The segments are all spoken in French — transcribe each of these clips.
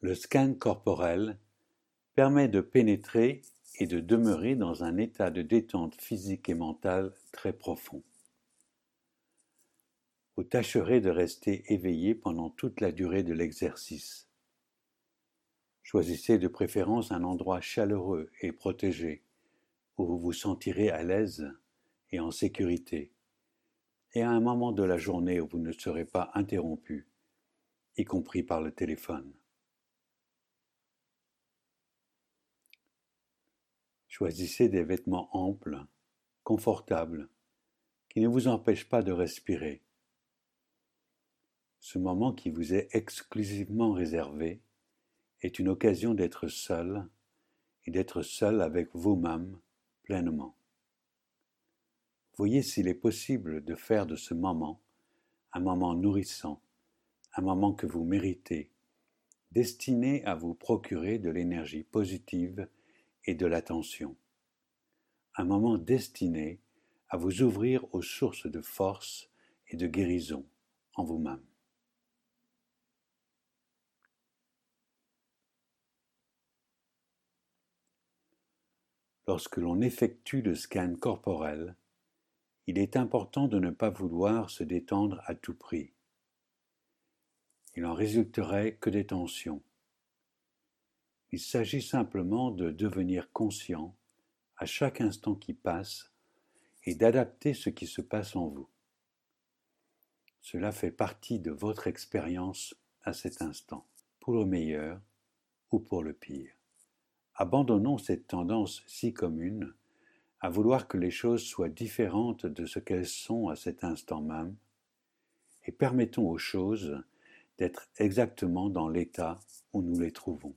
Le scan corporel permet de pénétrer et de demeurer dans un état de détente physique et mentale très profond. Vous tâcherez de rester éveillé pendant toute la durée de l'exercice. Choisissez de préférence un endroit chaleureux et protégé, où vous vous sentirez à l'aise et en sécurité, et à un moment de la journée où vous ne serez pas interrompu, y compris par le téléphone. Choisissez des vêtements amples, confortables, qui ne vous empêchent pas de respirer. Ce moment qui vous est exclusivement réservé est une occasion d'être seul et d'être seul avec vous-même pleinement. Voyez s'il est possible de faire de ce moment un moment nourrissant, un moment que vous méritez, destiné à vous procurer de l'énergie positive et de l'attention. Un moment destiné à vous ouvrir aux sources de force et de guérison en vous-même. Lorsque l'on effectue le scan corporel, il est important de ne pas vouloir se détendre à tout prix. Il en résulterait que des tensions. Il s'agit simplement de devenir conscient à chaque instant qui passe et d'adapter ce qui se passe en vous. Cela fait partie de votre expérience à cet instant, pour le meilleur ou pour le pire. Abandonnons cette tendance si commune à vouloir que les choses soient différentes de ce qu'elles sont à cet instant même et permettons aux choses d'être exactement dans l'état où nous les trouvons.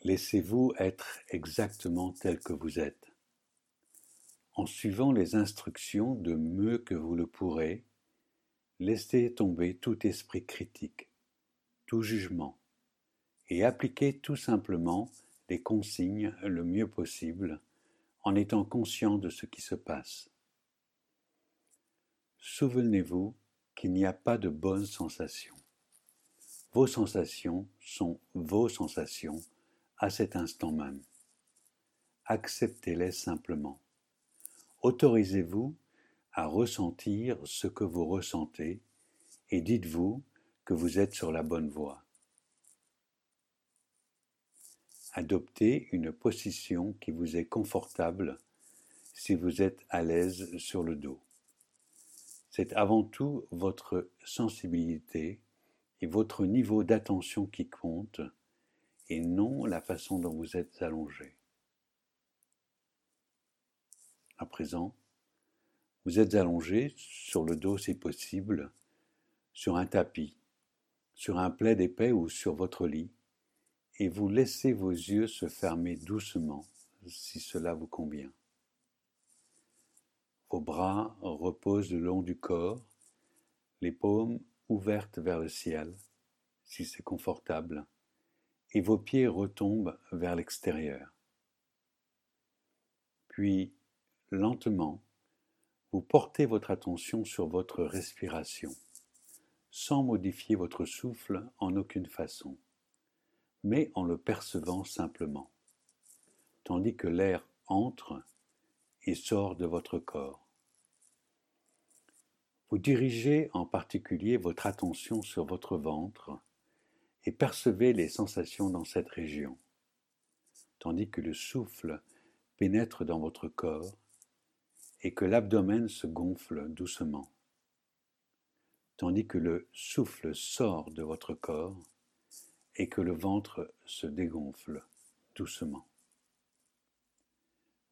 Laissez-vous être exactement tel que vous êtes, en suivant les instructions de mieux que vous le pourrez. Laissez tomber tout esprit critique, tout jugement, et appliquez tout simplement les consignes le mieux possible, en étant conscient de ce qui se passe. Souvenez-vous qu'il n'y a pas de bonnes sensations. Vos sensations sont vos sensations, à cet instant même. Acceptez-les simplement. Autorisez-vous à ressentir ce que vous ressentez et dites-vous que vous êtes sur la bonne voie. Adoptez une position qui vous est confortable si vous êtes à l'aise sur le dos. C'est avant tout votre sensibilité et votre niveau d'attention qui compte, et non la façon dont vous êtes allongé. À présent, vous êtes allongé sur le dos si possible, sur un tapis, sur un plaid épais ou sur votre lit, et vous laissez vos yeux se fermer doucement si cela vous convient. Vos bras reposent le long du corps, les paumes ouvertes vers le ciel, si c'est confortable, et vos pieds retombent vers l'extérieur. Puis, lentement, vous portez votre attention sur votre respiration, sans modifier votre souffle en aucune façon, mais en le percevant simplement, tandis que l'air entre et sort de votre corps. Vous dirigez en particulier votre attention sur votre ventre, et percevez les sensations dans cette région, tandis que le souffle pénètre dans votre corps et que l'abdomen se gonfle doucement, tandis que le souffle sort de votre corps et que le ventre se dégonfle doucement.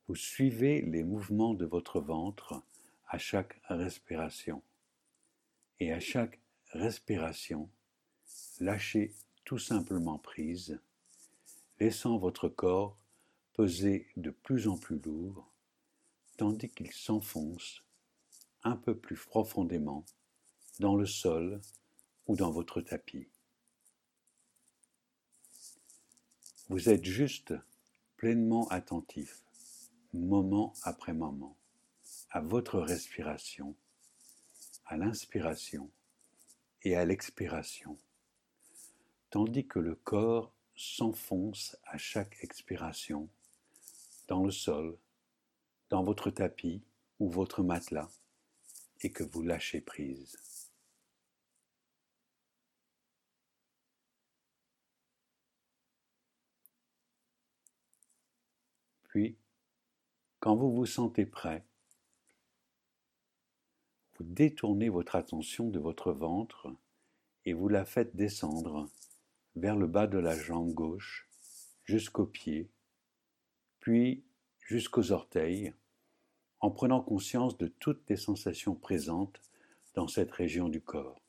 Vous suivez les mouvements de votre ventre à chaque respiration, et à chaque respiration, lâchez tout simplement prise, laissant votre corps peser de plus en plus lourd, tandis qu'il s'enfonce un peu plus profondément dans le sol ou dans votre tapis. Vous êtes juste pleinement attentif, moment après moment. à votre respiration, à l'inspiration et à l'expiration, tandis que le corps s'enfonce à chaque expiration, dans le sol, dans votre tapis ou votre matelas, et que vous lâchez prise. Puis, quand vous vous sentez prêt, vous détournez votre attention de votre ventre et vous la faites descendre vers le bas de la jambe gauche, jusqu'aux pieds, puis jusqu'aux orteils, en prenant conscience de toutes les sensations présentes dans cette région du corps.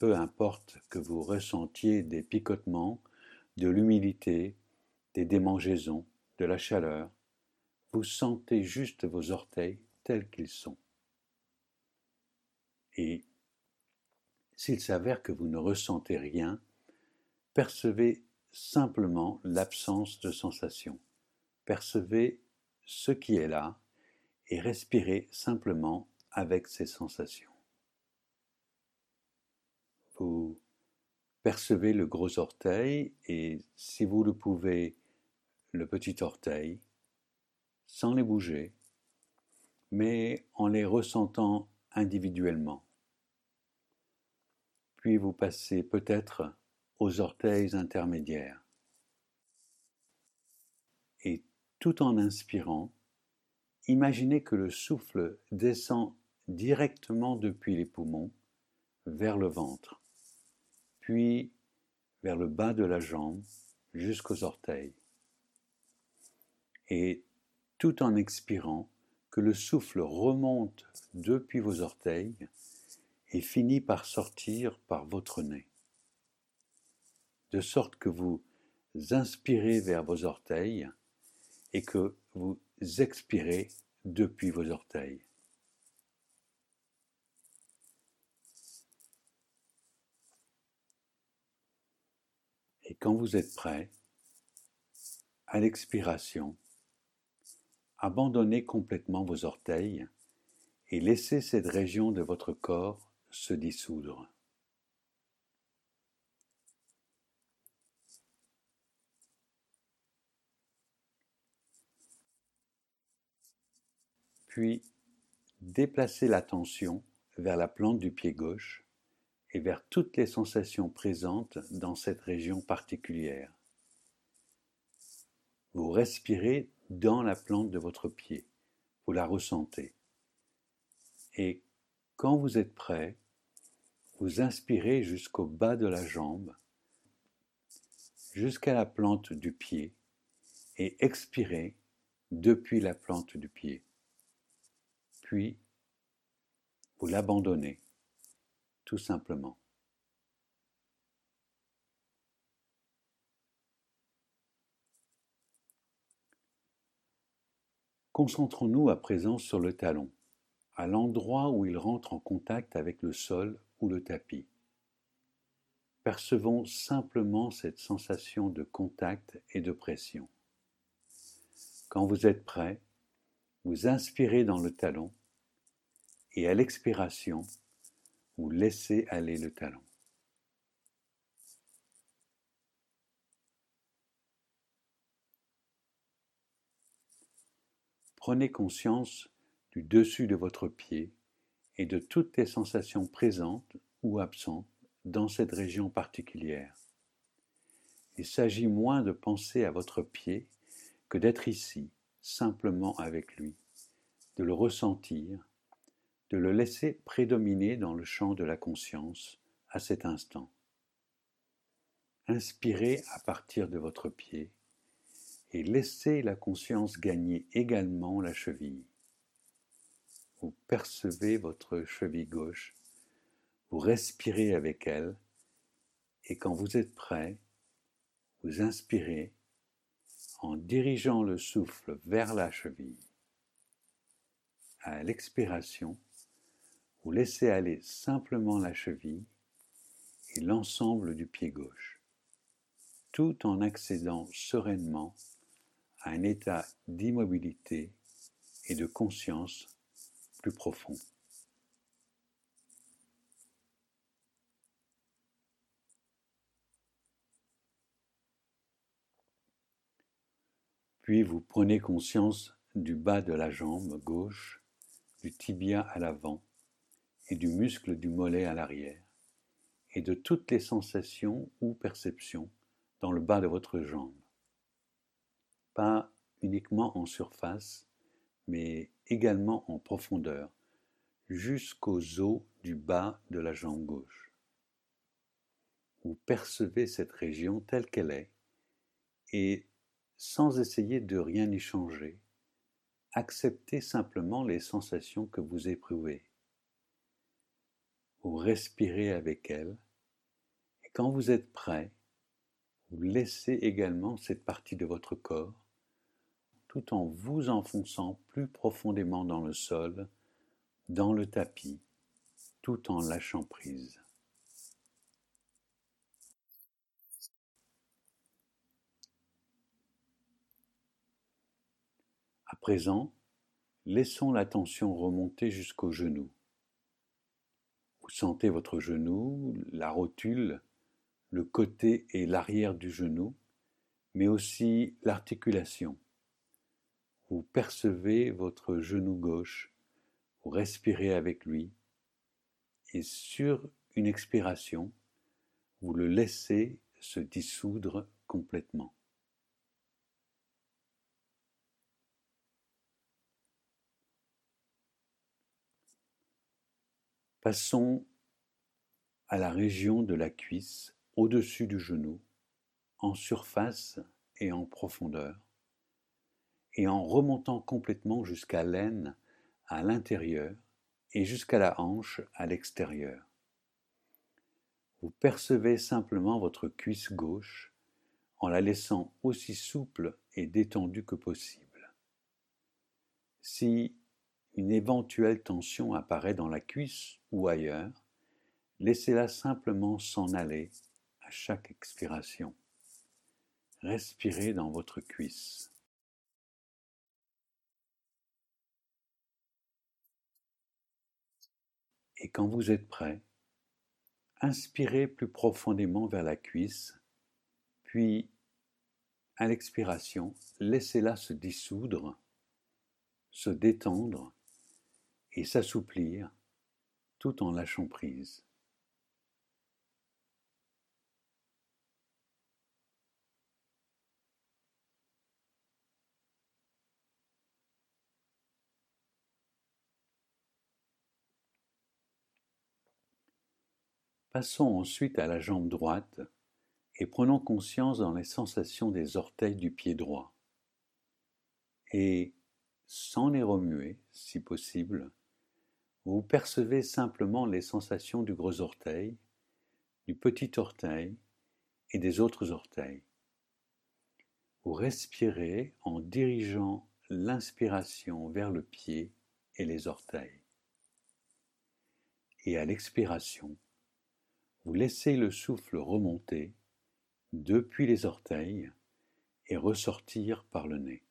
Peu importe que vous ressentiez des picotements, de l'humidité, des démangeaisons, de la chaleur, vous sentez juste vos orteils tels qu'ils sont. Et s'il s'avère que vous ne ressentez rien, percevez simplement l'absence de sensation. Percevez ce qui est là et respirez simplement avec ces sensations. Vous percevez le gros orteil et, si vous le pouvez, le petit orteil, sans les bouger, mais en les ressentant individuellement. Puis vous passez peut-être aux orteils intermédiaires. Et tout en inspirant, imaginez que le souffle descend directement depuis les poumons vers le ventre, puis vers le bas de la jambe jusqu'aux orteils. Et tout en expirant, que le souffle remonte depuis vos orteils et finit par sortir par votre nez. De sorte que vous inspirez vers vos orteils et que vous expirez depuis vos orteils. Et quand vous êtes prêt, à l'expiration, abandonnez complètement vos orteils et laissez cette région de votre corps se dissoudre. Puis, déplacez l'attention vers la plante du pied gauche et vers toutes les sensations présentes dans cette région particulière. Vous respirez dans la plante de votre pied, vous la ressentez. Et quand vous êtes prêt, vous inspirez jusqu'au bas de la jambe, jusqu'à la plante du pied, et expirez depuis la plante du pied. Puis, vous l'abandonnez, tout simplement. Concentrons-nous à présent sur le talon, à l'endroit où il rentre en contact avec le sol ou le tapis. Percevons simplement cette sensation de contact et de pression. Quand vous êtes prêt, vous inspirez dans le talon et à l'expiration, vous laissez aller le talon. Prenez conscience du dessus de votre pied et de toutes les sensations présentes ou absentes dans cette région particulière. Il s'agit moins de penser à votre pied que d'être ici, simplement avec lui, de le ressentir, de le laisser prédominer dans le champ de la conscience à cet instant. Inspirez à partir de votre pied et laissez la conscience gagner également la cheville. Vous percevez votre cheville gauche, vous respirez avec elle, et quand vous êtes prêt, vous inspirez en dirigeant le souffle vers la cheville. À l'expiration, vous laissez aller simplement la cheville et l'ensemble du pied gauche, tout en accédant sereinement à un état d'immobilité et de conscience plus profond. Puis vous prenez conscience du bas de la jambe gauche, du tibia à l'avant et du muscle du mollet à l'arrière, et de toutes les sensations ou perceptions dans le bas de votre jambe. Pas uniquement en surface, mais également en profondeur, jusqu'aux os du bas de la jambe gauche. Vous percevez cette région telle qu'elle est, et sans essayer de rien y changer, acceptez simplement les sensations que vous éprouvez. Vous respirez avec elles, et quand vous êtes prêt, vous laissez également cette partie de votre corps, tout en vous enfonçant plus profondément dans le sol, dans le tapis, tout en lâchant prise. À présent, laissons l'attention remonter jusqu'au genou. Vous sentez votre genou, la rotule, le côté et l'arrière du genou, mais aussi l'articulation. Vous percevez votre genou gauche, vous respirez avec lui, et sur une expiration, vous le laissez se dissoudre complètement. Passons à la région de la cuisse, au-dessus du genou, en surface et en profondeur, et en remontant complètement jusqu'à l'aine à l'intérieur et jusqu'à la hanche à l'extérieur. Vous percevez simplement votre cuisse gauche en la laissant aussi souple et détendue que possible. Si une éventuelle tension apparaît dans la cuisse ou ailleurs, laissez-la simplement s'en aller à chaque expiration. Respirez dans votre cuisse. Et quand vous êtes prêt, inspirez plus profondément vers la cuisse, puis à l'expiration, laissez-la se dissoudre, se détendre et s'assouplir tout en lâchant prise. Passons ensuite à la jambe droite et prenons conscience dans les sensations des orteils du pied droit. Et, sans les remuer, si possible, vous percevez simplement les sensations du gros orteil, du petit orteil et des autres orteils. Vous respirez en dirigeant l'inspiration vers le pied et les orteils. Et à l'expiration, vous laissez le souffle remonter depuis les orteils et ressortir par le nez.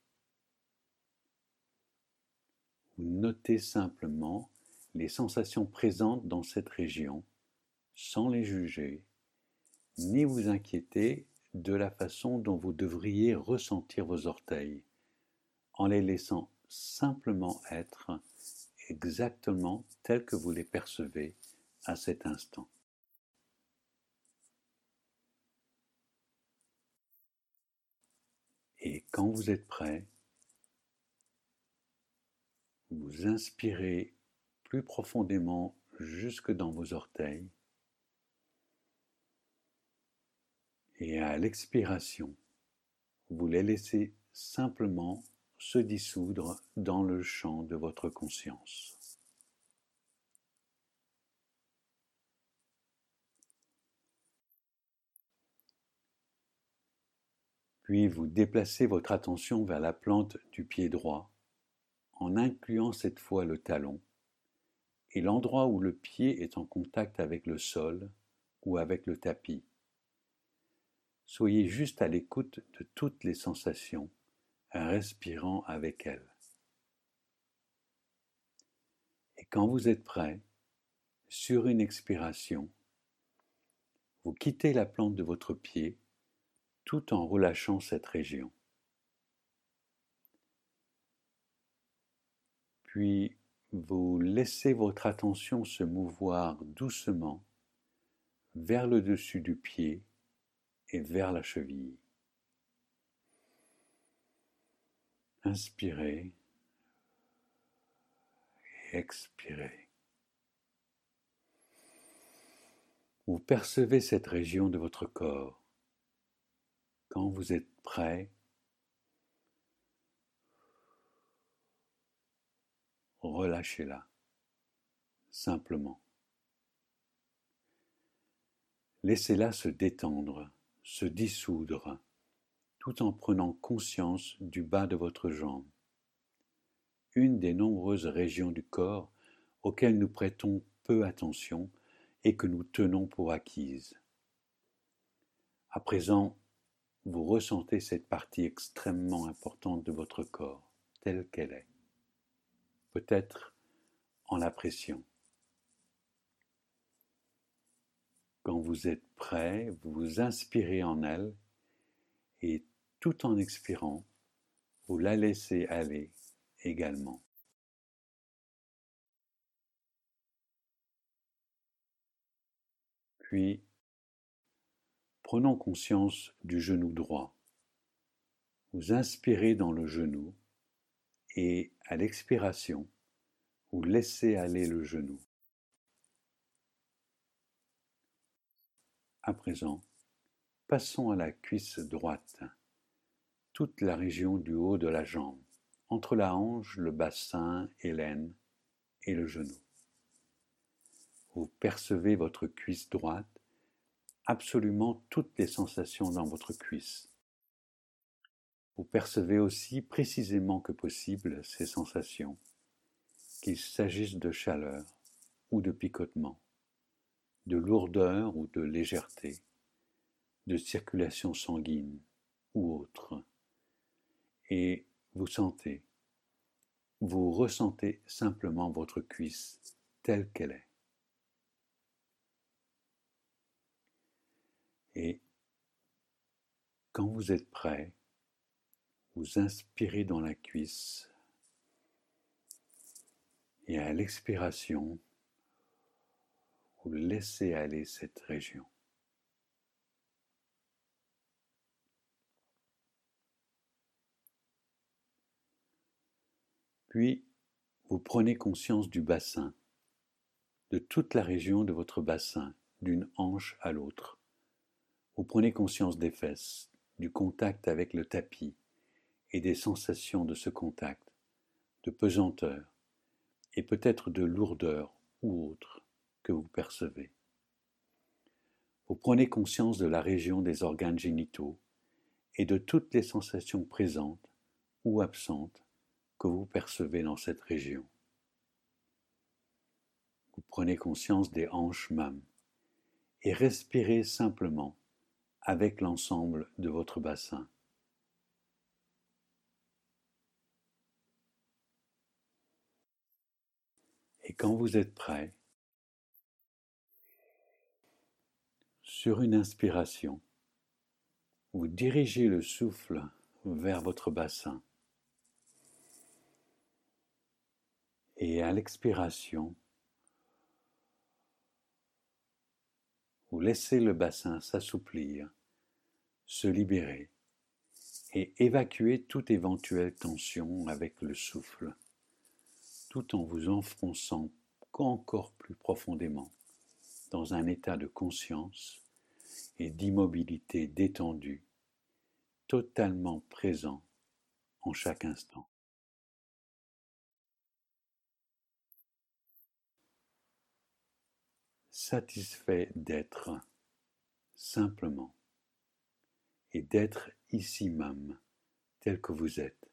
Vous notez simplement les sensations présentes dans cette région, sans les juger, ni vous inquiéter de la façon dont vous devriez ressentir vos orteils, en les laissant simplement être exactement tels que vous les percevez à cet instant. Et quand vous êtes prêt, vous inspirez plus profondément jusque dans vos orteils. Et à l'expiration, vous les laissez simplement se dissoudre dans le champ de votre conscience. Puis vous déplacez votre attention vers la plante du pied droit, en incluant cette fois le talon, et l'endroit où le pied est en contact avec le sol ou avec le tapis. Soyez juste à l'écoute de toutes les sensations, respirant avec elles. Et quand vous êtes prêt, sur une expiration, vous quittez la plante de votre pied tout en relâchant cette région. Puis vous laissez votre attention se mouvoir doucement vers le dessus du pied et vers la cheville. Inspirez et expirez. Vous percevez cette région de votre corps. Quand vous êtes prêt, relâchez-la, simplement. Laissez-la se détendre, se dissoudre, tout en prenant conscience du bas de votre jambe, une des nombreuses régions du corps auxquelles nous prêtons peu attention et que nous tenons pour acquises. À présent, vous ressentez cette partie extrêmement importante de votre corps, telle qu'elle est, peut-être en la pression. Quand vous êtes prêt, vous vous inspirez en elle et tout en expirant, vous la laissez aller également. Puis, prenons conscience du genou droit. Vous inspirez dans le genou et à l'expiration, vous laissez aller le genou. À présent, passons à la cuisse droite, toute la région du haut de la jambe, entre la hanche, le bassin et l'aine et le genou. Vous percevez votre cuisse droite, absolument toutes les sensations dans votre cuisse. Vous percevez aussi précisément que possible ces sensations, qu'il s'agisse de chaleur ou de picotement, de lourdeur ou de légèreté, de circulation sanguine ou autre. Et vous sentez, vous ressentez simplement votre cuisse telle qu'elle est. Et quand vous êtes prêt, vous inspirez dans la cuisse et à l'expiration, vous laissez aller cette région. Puis, vous prenez conscience du bassin, de toute la région de votre bassin, d'une hanche à l'autre. Vous prenez conscience des fesses, du contact avec le tapis et des sensations de ce contact, de pesanteur et peut-être de lourdeur ou autre que vous percevez. Vous prenez conscience de la région des organes génitaux et de toutes les sensations présentes ou absentes que vous percevez dans cette région. Vous prenez conscience des hanches même et respirez simplement avec l'ensemble de votre bassin. Et quand vous êtes prêt, sur une inspiration, vous dirigez le souffle vers votre bassin. Et à l'expiration, vous laissez le bassin s'assouplir, se libérer et évacuer toute éventuelle tension avec le souffle, tout en vous enfonçant encore plus profondément dans un état de conscience et d'immobilité détendue, totalement présent en chaque instant. Satisfait d'être, simplement, et d'être ici même, tel que vous êtes,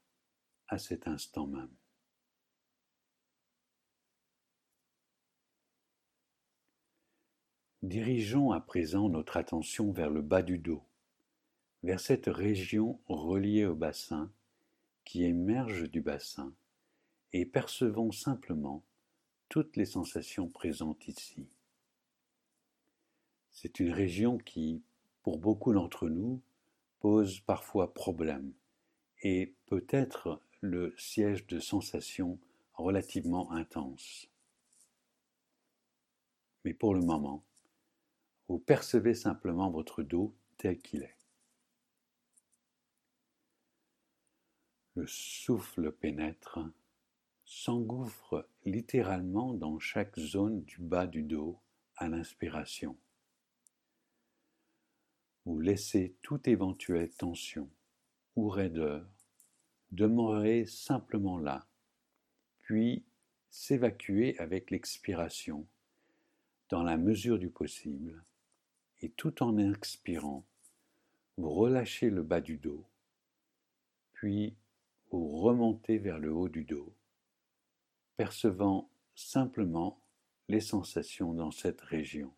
à cet instant même. Dirigeons à présent notre attention vers le bas du dos, vers cette région reliée au bassin, qui émerge du bassin, et percevons simplement toutes les sensations présentes ici. C'est une région qui, pour beaucoup d'entre nous, pose parfois problème et peut être le siège de sensations relativement intenses. Mais pour le moment, vous percevez simplement votre dos tel qu'il est. Le souffle pénètre, s'engouffre littéralement dans chaque zone du bas du dos à l'inspiration. Vous laissez toute éventuelle tension ou raideur demeurer simplement là, puis s'évacuer avec l'expiration dans la mesure du possible, et tout en expirant, vous relâchez le bas du dos, puis vous remontez vers le haut du dos, percevant simplement les sensations dans cette région,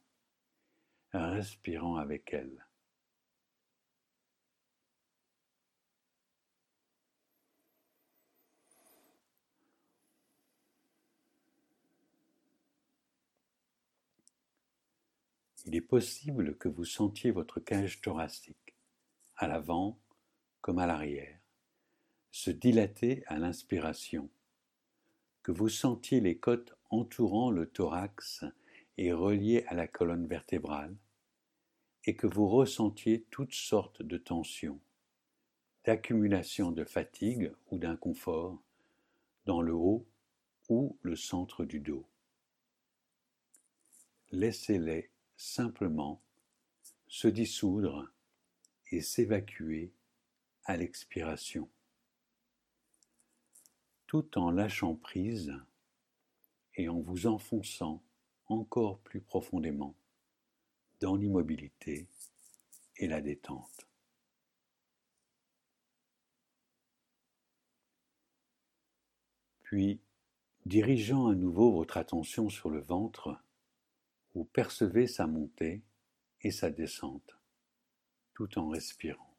respirant avec elles. Il est possible que vous sentiez votre cage thoracique, à l'avant comme à l'arrière, se dilater à l'inspiration, que vous sentiez les côtes entourant le thorax et reliées à la colonne vertébrale, et que vous ressentiez toutes sortes de tensions, d'accumulation de fatigue ou d'inconfort dans le haut ou le centre du dos. Laissez-les simplement se dissoudre et s'évacuer à l'expiration. Tout en lâchant prise et en vous enfonçant encore plus profondément dans l'immobilité et la détente. Puis, dirigeant à nouveau votre attention sur le ventre, vous percevez sa montée et sa descente, tout en respirant.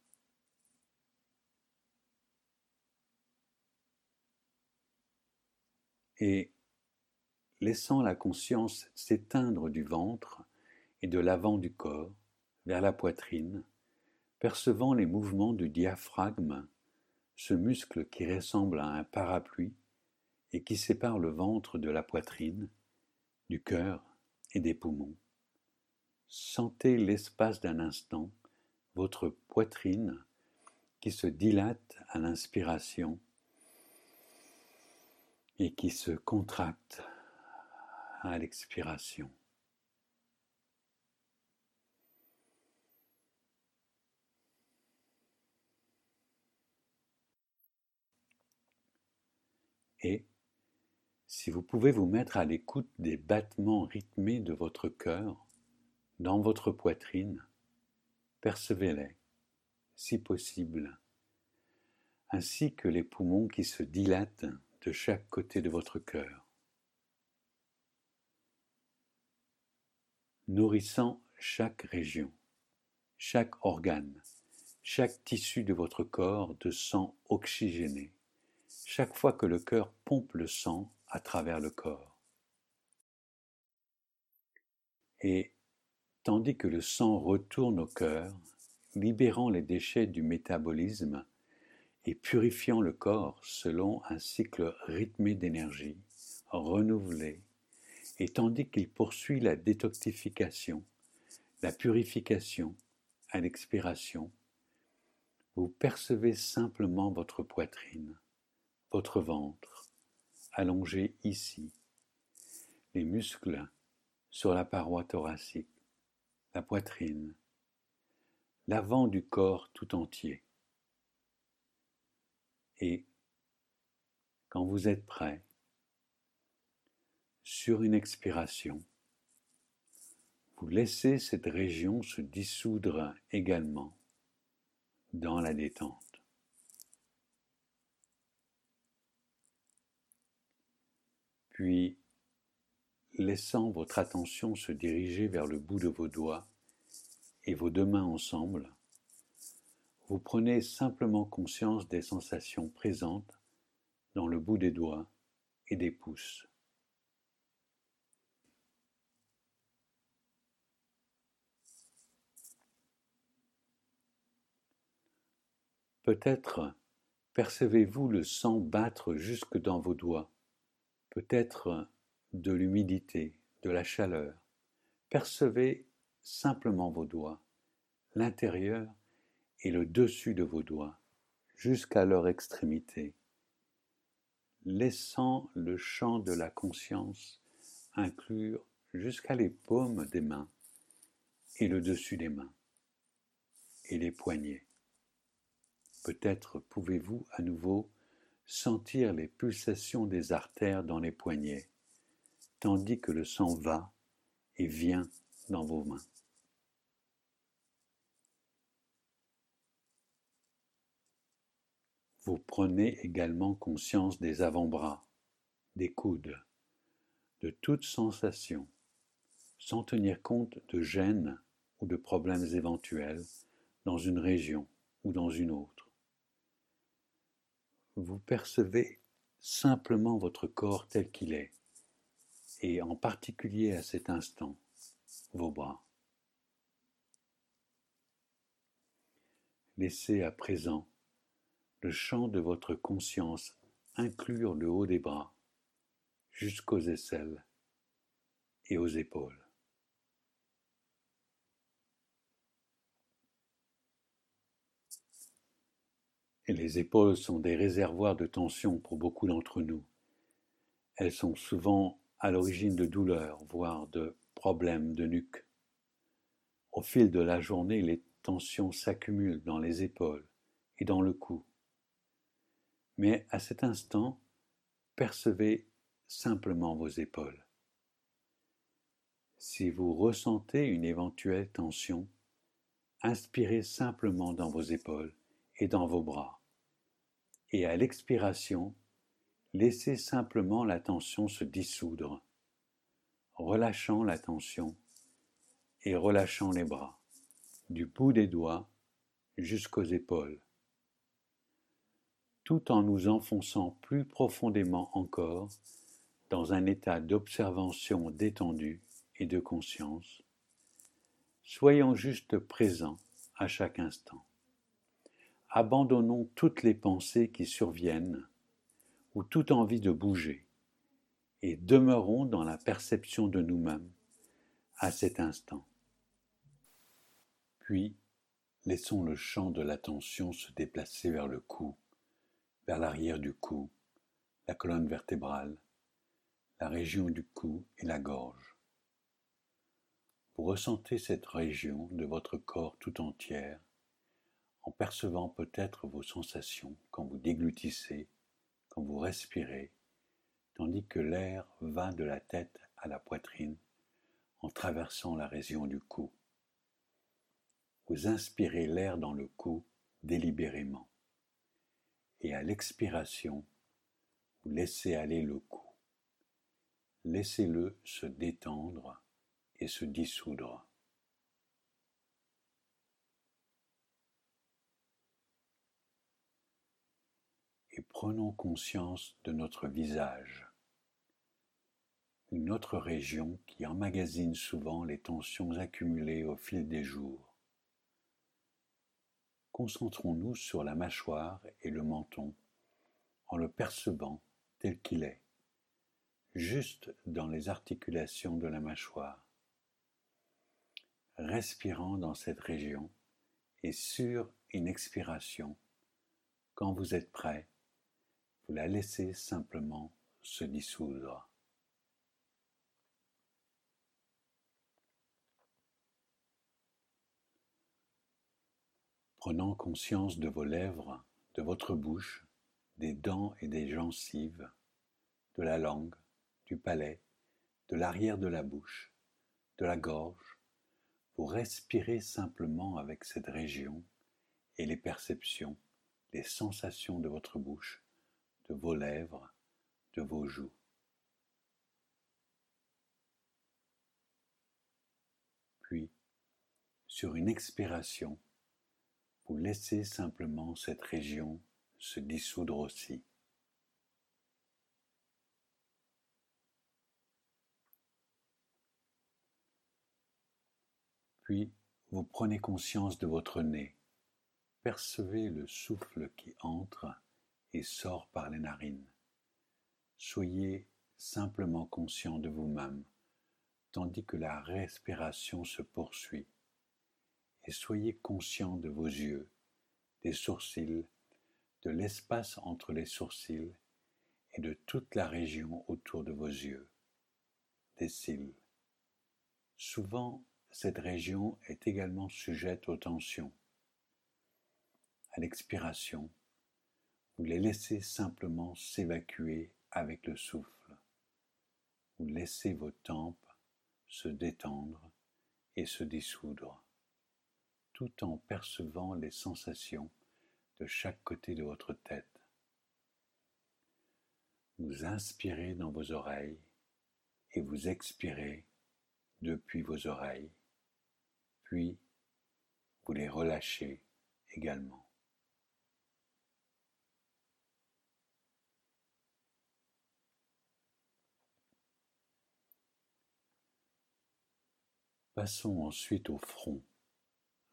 Et, laissant la conscience s'éteindre du ventre et de l'avant du corps vers la poitrine, percevant les mouvements du diaphragme, ce muscle qui ressemble à un parapluie et qui sépare le ventre de la poitrine, du cœur et des poumons. Sentez l'espace d'un instant, votre poitrine qui se dilate à l'inspiration et qui se contracte à l'expiration. Et, si vous pouvez vous mettre à l'écoute des battements rythmés de votre cœur, dans votre poitrine, percevez-les, si possible, ainsi que les poumons qui se dilatent de chaque côté de votre cœur. Nourrissant chaque région, chaque organe, chaque tissu de votre corps de sang oxygéné, chaque fois que le cœur pompe le sang à travers le corps. Et, tandis que le sang retourne au cœur, libérant les déchets du métabolisme et purifiant le corps selon un cycle rythmé d'énergie, renouvelé, et tandis qu'il poursuit la détoxification, la purification à l'expiration, vous percevez simplement votre poitrine, votre ventre, allongé ici, les muscles sur la paroi thoracique, la poitrine, l'avant du corps tout entier. Et, quand vous êtes prêt, sur une expiration, vous laissez cette région se dissoudre également dans la détente. Puis, laissant votre attention se diriger vers le bout de vos doigts et vos deux mains ensemble, vous prenez simplement conscience des sensations présentes dans le bout des doigts et des pouces, Peut-être percevez-vous le sang battre jusque dans vos doigts, peut-être de l'humidité, de la chaleur. Percevez simplement vos doigts, l'intérieur et le dessus de vos doigts, jusqu'à leur extrémité, laissant le champ de la conscience inclure jusqu'à les paumes des mains et le dessus des mains et les poignets. Peut-être pouvez-vous à nouveau sentir les pulsations des artères dans les poignets, tandis que le sang va et vient dans vos mains. Vous prenez également conscience des avant-bras, des coudes, de toute sensation, sans tenir compte de gêne ou de problèmes éventuels dans une région ou dans une autre. Vous percevez simplement votre corps tel qu'il est, et en particulier à cet instant, vos bras. Laissez à présent le champ de votre conscience inclure le haut des bras, jusqu'aux aisselles et aux épaules. Et les épaules sont des réservoirs de tension pour beaucoup d'entre nous. Elles sont souvent à l'origine de douleurs, voire de problèmes de nuque. Au fil de la journée, les tensions s'accumulent dans les épaules et dans le cou. Mais à cet instant, percevez simplement vos épaules. Si vous ressentez une éventuelle tension, inspirez simplement dans vos épaules et dans vos bras. Et à l'expiration, laissez simplement la tension se dissoudre, relâchant la tension et relâchant les bras, du bout des doigts jusqu'aux épaules, tout en nous enfonçant plus profondément encore dans un état d'observation détendue et de conscience. Soyons juste présents à chaque instant. Abandonnons toutes les pensées qui surviennent ou toute envie de bouger et demeurons dans la perception de nous-mêmes à cet instant. Puis, laissons le champ de l'attention se déplacer vers le cou, vers l'arrière du cou, la colonne vertébrale, la région du cou et la gorge. Vous ressentez cette région de votre corps tout entière en percevant peut-être vos sensations quand vous déglutissez, quand vous respirez, tandis que l'air va de la tête à la poitrine en traversant la région du cou. Vous inspirez l'air dans le cou délibérément. Et à l'expiration, vous laissez aller le cou. Laissez-le se détendre et se dissoudre. Et prenons conscience de notre visage, une autre région qui emmagasine souvent les tensions accumulées au fil des jours. Concentrons-nous sur la mâchoire et le menton en le percevant tel qu'il est, juste dans les articulations de la mâchoire, respirant dans cette région et sur une expiration. Quand vous êtes prêt, vous la laissez simplement se dissoudre. Prenant conscience de vos lèvres, de votre bouche, des dents et des gencives, de la langue, du palais, de l'arrière de la bouche, de la gorge, vous respirez simplement avec cette région et les perceptions, les sensations de votre bouche, de vos lèvres, de vos joues. Puis, sur une expiration, vous laissez simplement cette région se dissoudre aussi. Puis, vous prenez conscience de votre nez, percevez le souffle qui entre et sort par les narines. Soyez simplement conscient de vous-même, tandis que la respiration se poursuit. Et soyez conscient de vos yeux, des sourcils, de l'espace entre les sourcils et de toute la région autour de vos yeux, des cils. Souvent, cette région est également sujette aux tensions. À l'expiration, vous les laissez simplement s'évacuer avec le souffle. Vous laissez vos tempes se détendre et se dissoudre, tout en percevant les sensations de chaque côté de votre tête. Vous inspirez dans vos oreilles et vous expirez depuis vos oreilles, puis vous les relâchez également. Passons ensuite au front,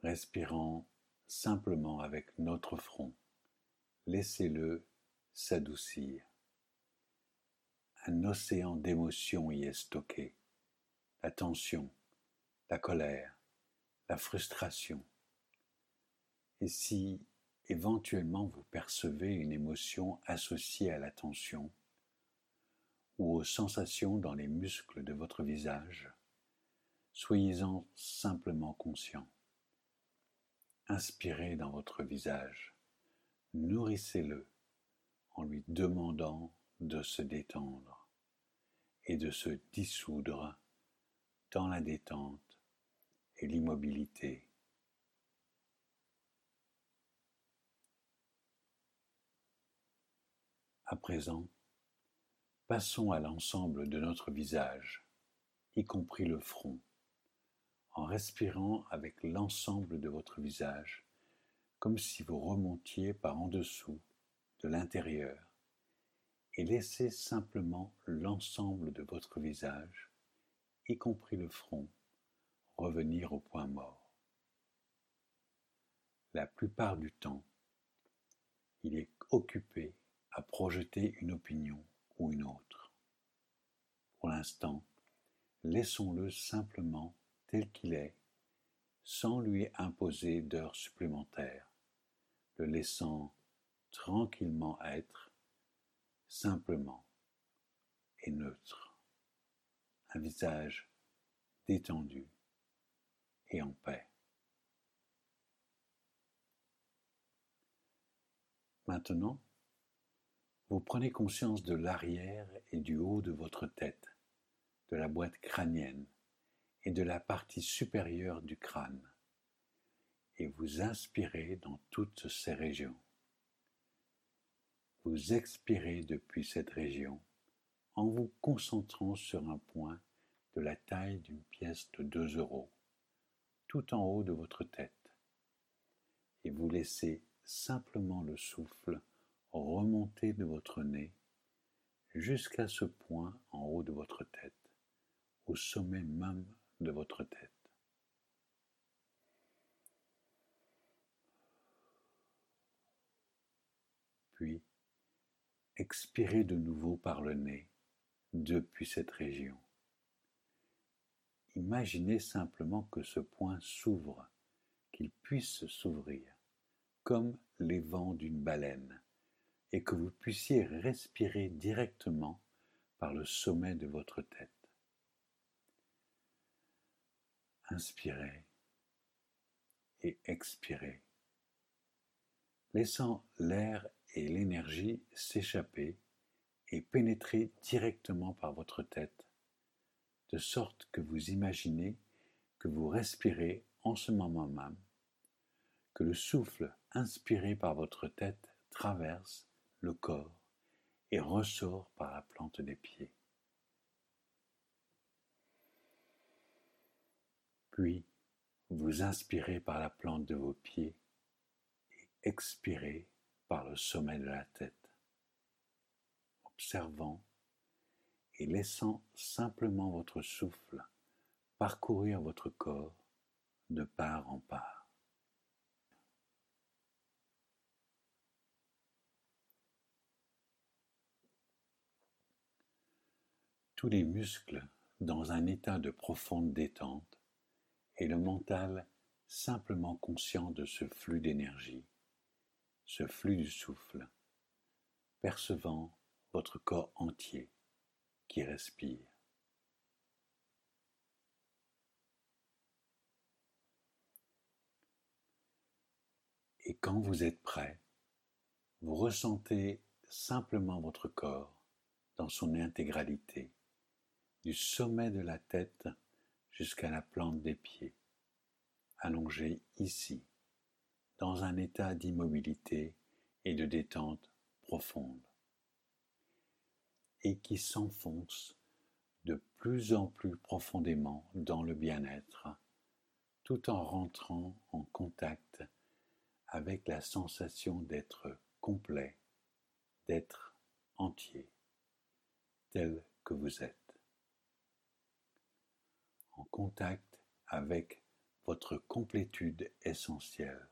respirant simplement avec notre front. Laissez-le s'adoucir. Un océan d'émotions y est stocké. La tension, la colère, la frustration. Et si éventuellement vous percevez une émotion associée à la tension ou aux sensations dans les muscles de votre visage, soyez-en simplement conscient. Inspirez dans votre visage, nourrissez-le en lui demandant de se détendre et de se dissoudre dans la détente et l'immobilité. À présent, passons à l'ensemble de notre visage, y compris le front. En respirant avec l'ensemble de votre visage, comme si vous remontiez par en dessous, de l'intérieur, et laissez simplement l'ensemble de votre visage, y compris le front, revenir au point mort. La plupart du temps, il est occupé à projeter une opinion ou une autre. Pour l'instant, laissons-le simplement tel qu'il est, sans lui imposer d'heures supplémentaires, le laissant tranquillement être, simplement et neutre, un visage détendu et en paix. Maintenant, vous prenez conscience de l'arrière et du haut de votre tête, de la boîte crânienne, et de la partie supérieure du crâne, et vous inspirez dans toutes ces régions. Vous expirez depuis cette région en vous concentrant sur un point de la taille d'une pièce de 2 €, tout en haut de votre tête, et vous laissez simplement le souffle remonter de votre nez jusqu'à ce point en haut de votre tête, au sommet même de votre tête. Puis, expirez de nouveau par le nez, depuis cette région. Imaginez simplement que ce point s'ouvre, qu'il puisse s'ouvrir, comme les vents d'une baleine, et que vous puissiez respirer directement par le sommet de votre tête. Inspirez et expirez, laissant l'air et l'énergie s'échapper et pénétrer directement par votre tête, de sorte que vous imaginez que vous respirez en ce moment même, que le souffle inspiré par votre tête traverse le corps et ressort par la plante des pieds. Puis, vous inspirez par la plante de vos pieds et expirez par le sommet de la tête, observant et laissant simplement votre souffle parcourir votre corps de part en part. tous les muscles dans un état de profonde détente et le mental simplement conscient de ce flux d'énergie, ce flux du souffle, percevant votre corps entier qui respire. Et quand vous êtes prêt, vous ressentez simplement votre corps dans son intégralité, du sommet de la tête jusqu'à la plante des pieds, allongé ici, dans un état d'immobilité et de détente profonde, et qui s'enfonce de plus en plus profondément dans le bien-être, tout en rentrant en contact avec la sensation d'être complet, d'être entier, tel que vous êtes, en contact avec votre complétude essentielle,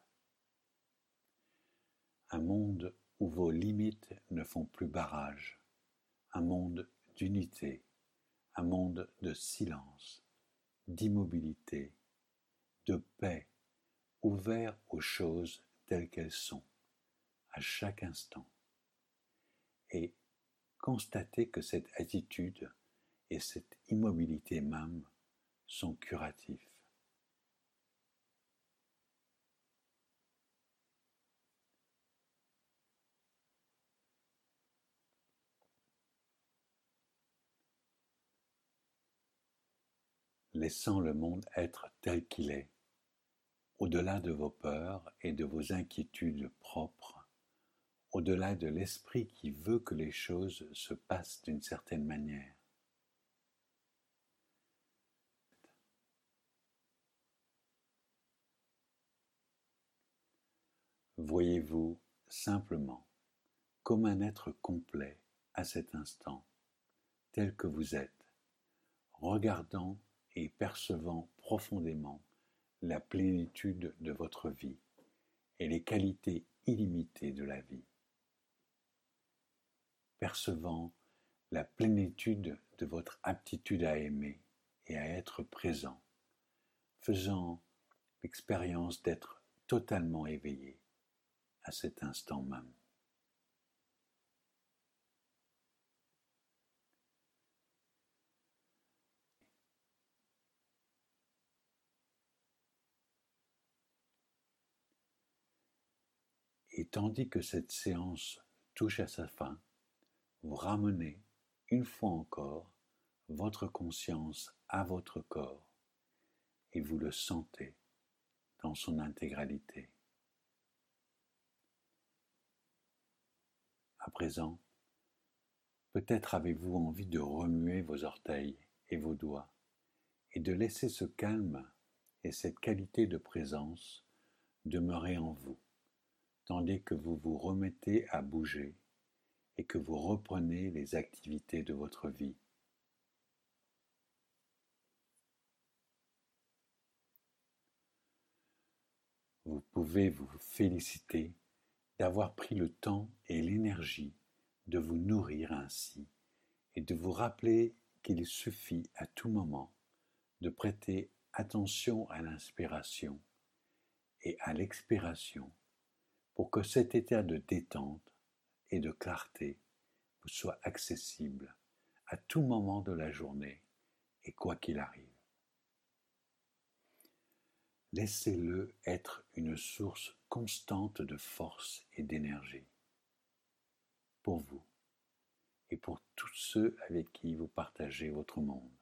un monde où vos limites ne font plus barrage, un monde d'unité, un monde de silence, d'immobilité, de paix, ouvert aux choses telles qu'elles sont, à chaque instant, et constatez que cette attitude et cette immobilité même sont curatifs. Laissant le monde être tel qu'il est, au-delà de vos peurs et de vos inquiétudes propres, au-delà de l'esprit qui veut que les choses se passent d'une certaine manière. Voyez-vous simplement comme un être complet à cet instant, tel que vous êtes, regardant et percevant profondément la plénitude de votre vie et les qualités illimitées de la vie, percevant la plénitude de votre aptitude à aimer et à être présent, faisant l'expérience d'être totalement éveillé à cet instant même. Et tandis que cette séance touche à sa fin, vous ramenez, une fois encore, votre conscience à votre corps et vous le sentez dans son intégralité. À présent, peut-être avez-vous envie de remuer vos orteils et vos doigts et de laisser ce calme et cette qualité de présence demeurer en vous, tandis que vous vous remettez à bouger et que vous reprenez les activités de votre vie. Vous pouvez vous féliciter d'avoir pris le temps et l'énergie de vous nourrir ainsi et de vous rappeler qu'il suffit à tout moment de prêter attention à l'inspiration et à l'expiration pour que cet état de détente et de clarté vous soit accessible à tout moment de la journée et quoi qu'il arrive. Laissez-le être une source constante de force et d'énergie pour vous et pour tous ceux avec qui vous partagez votre monde.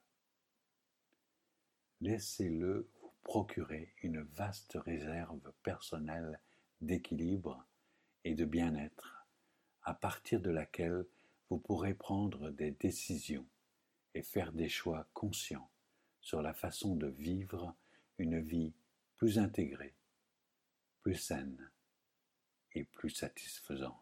Laissez-le vous procurer une vaste réserve personnelle d'équilibre et de bien-être, à partir de laquelle vous pourrez prendre des décisions et faire des choix conscients sur la façon de vivre une vie plus intégrée, plus saine et plus satisfaisante.